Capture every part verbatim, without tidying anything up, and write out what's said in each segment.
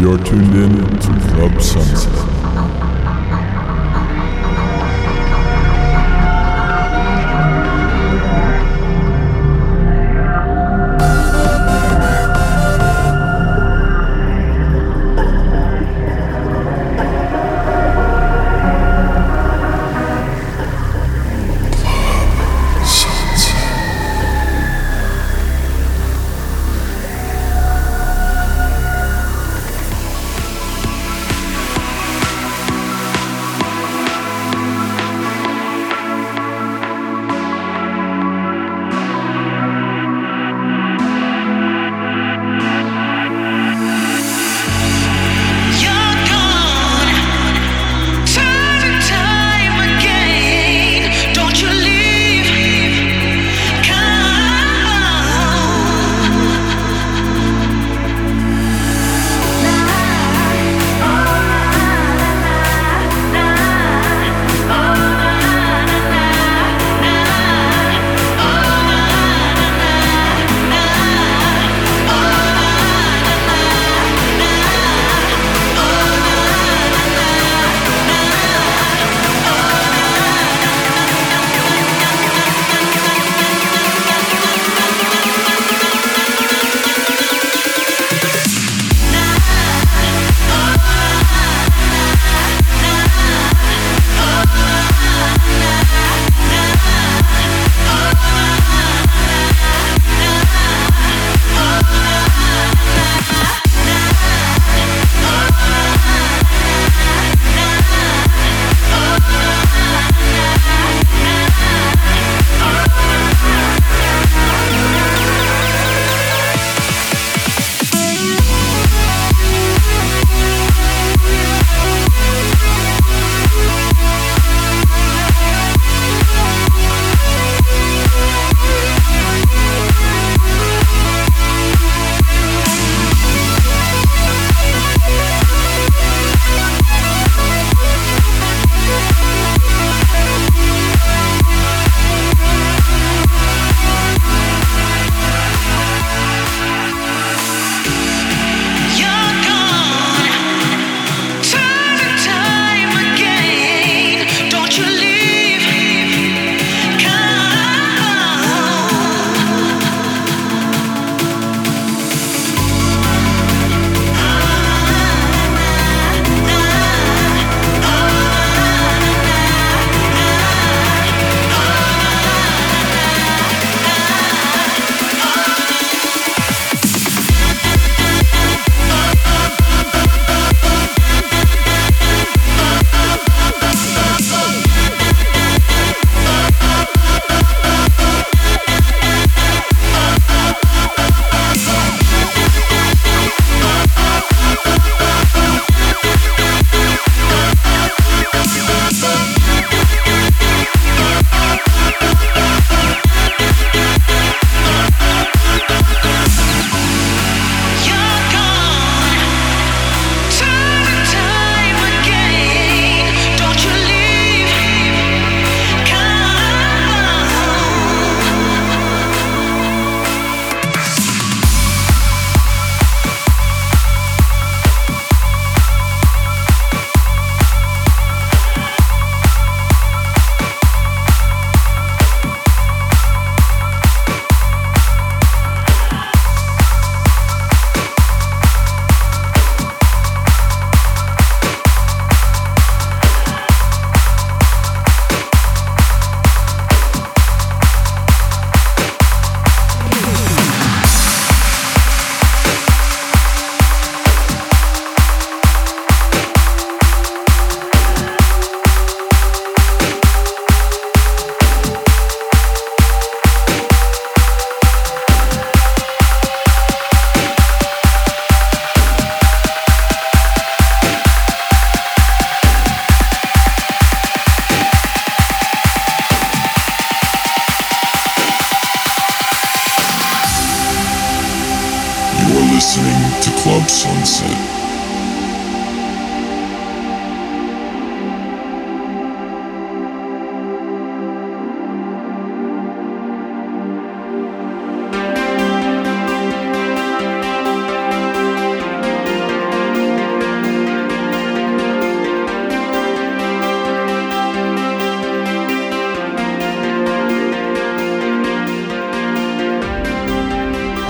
You're tuned in to Club Sunset.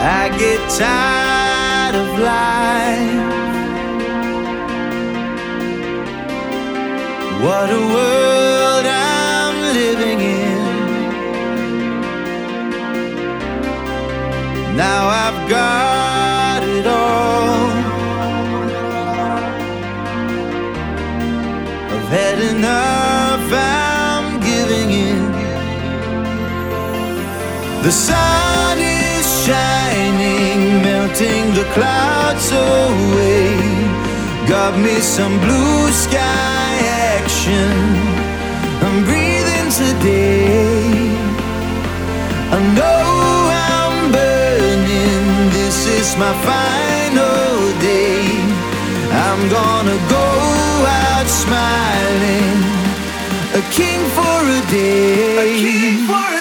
I get tired of life. What a world I'm living in. Now I've got it all. I've had enough, I'm giving in. The sun is shining, melting the clouds away. Got me some blue sky action. I'm breathing today. I know I'm burning. This is my final day. I'm gonna go out smiling. A king for a day. A king for a day.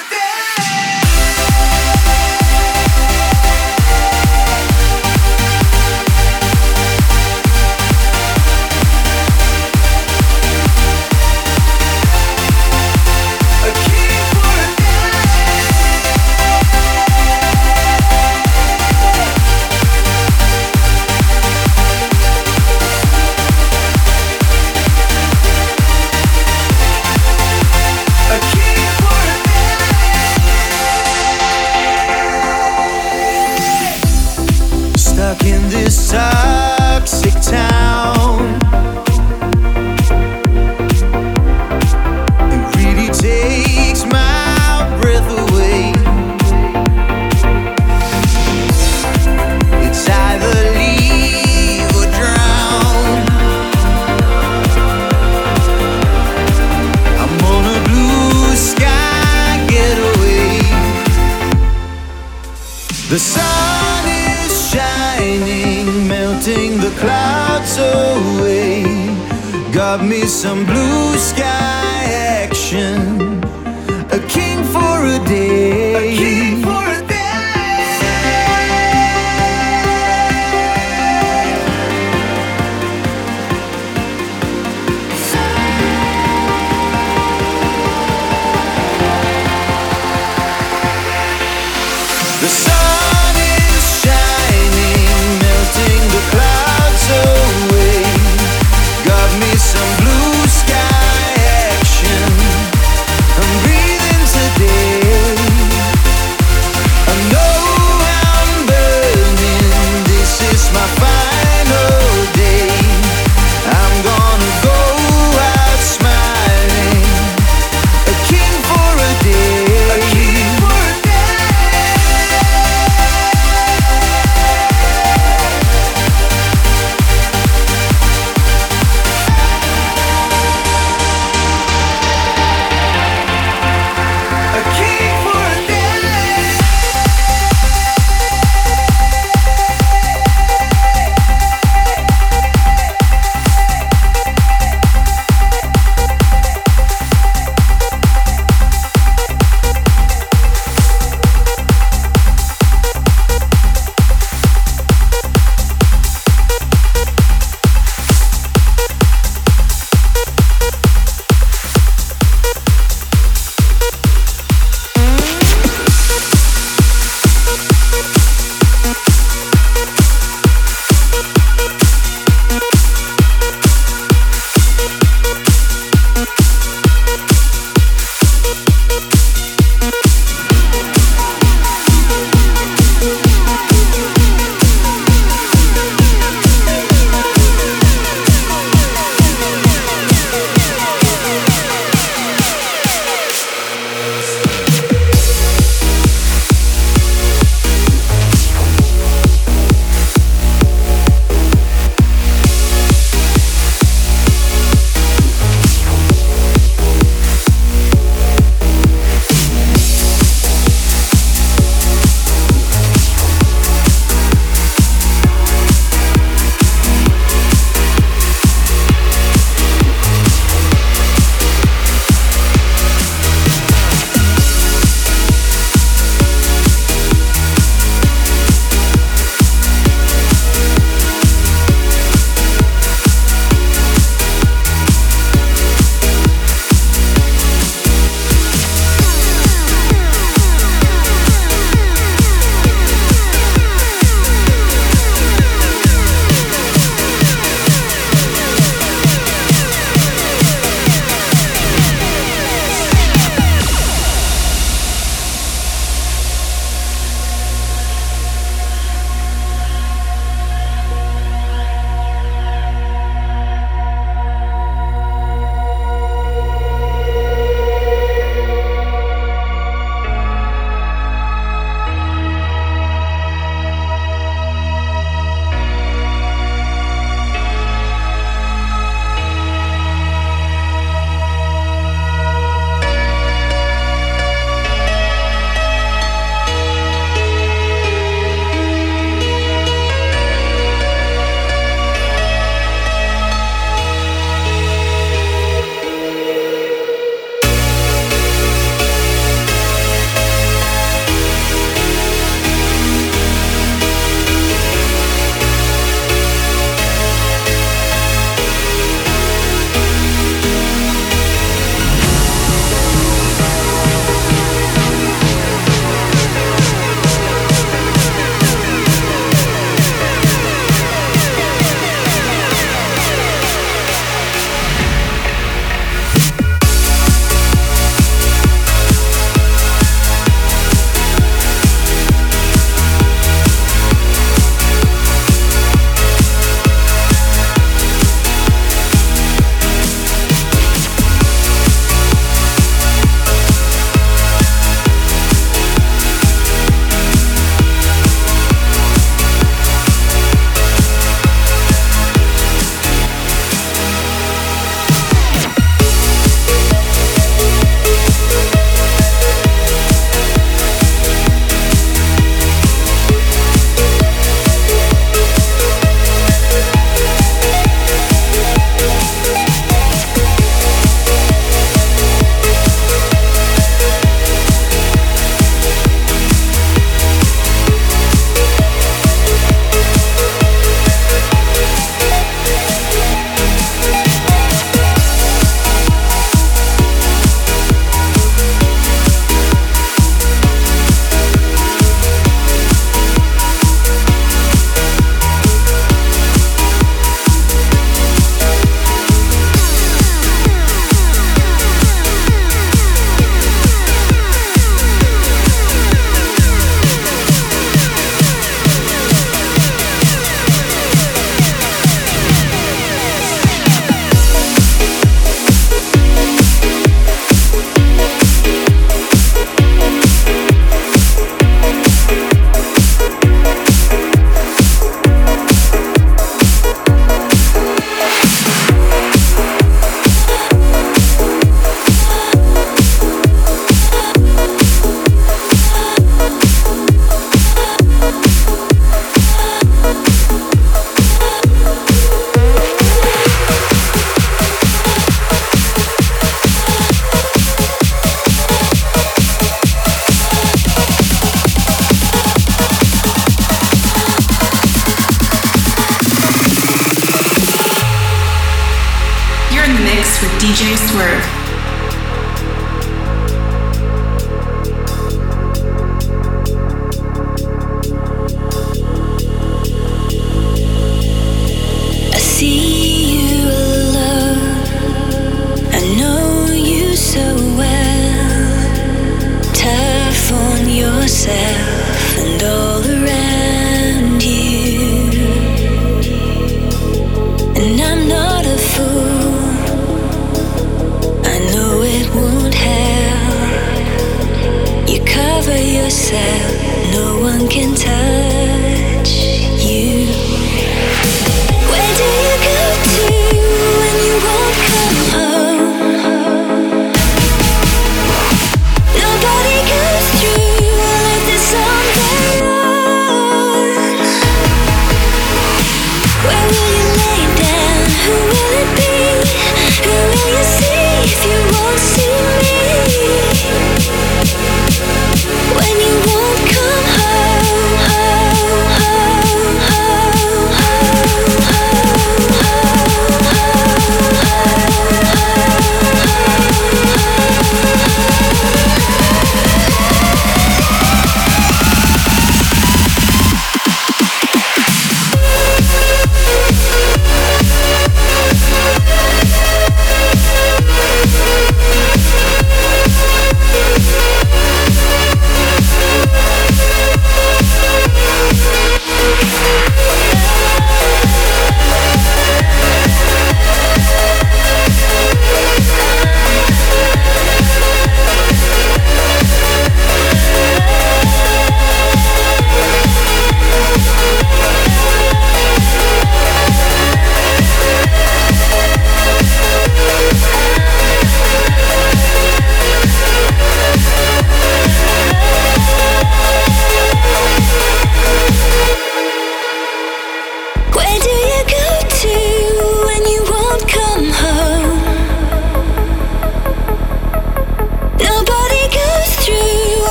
Sensei Swerve.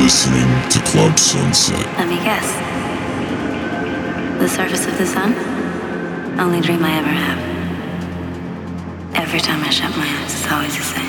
listening to Club Sunset. Let me guess. The surface of the sun? Only dream I ever have. Every time I shut my eyes, it's always the same.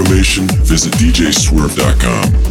information, visit D J swerve dot com.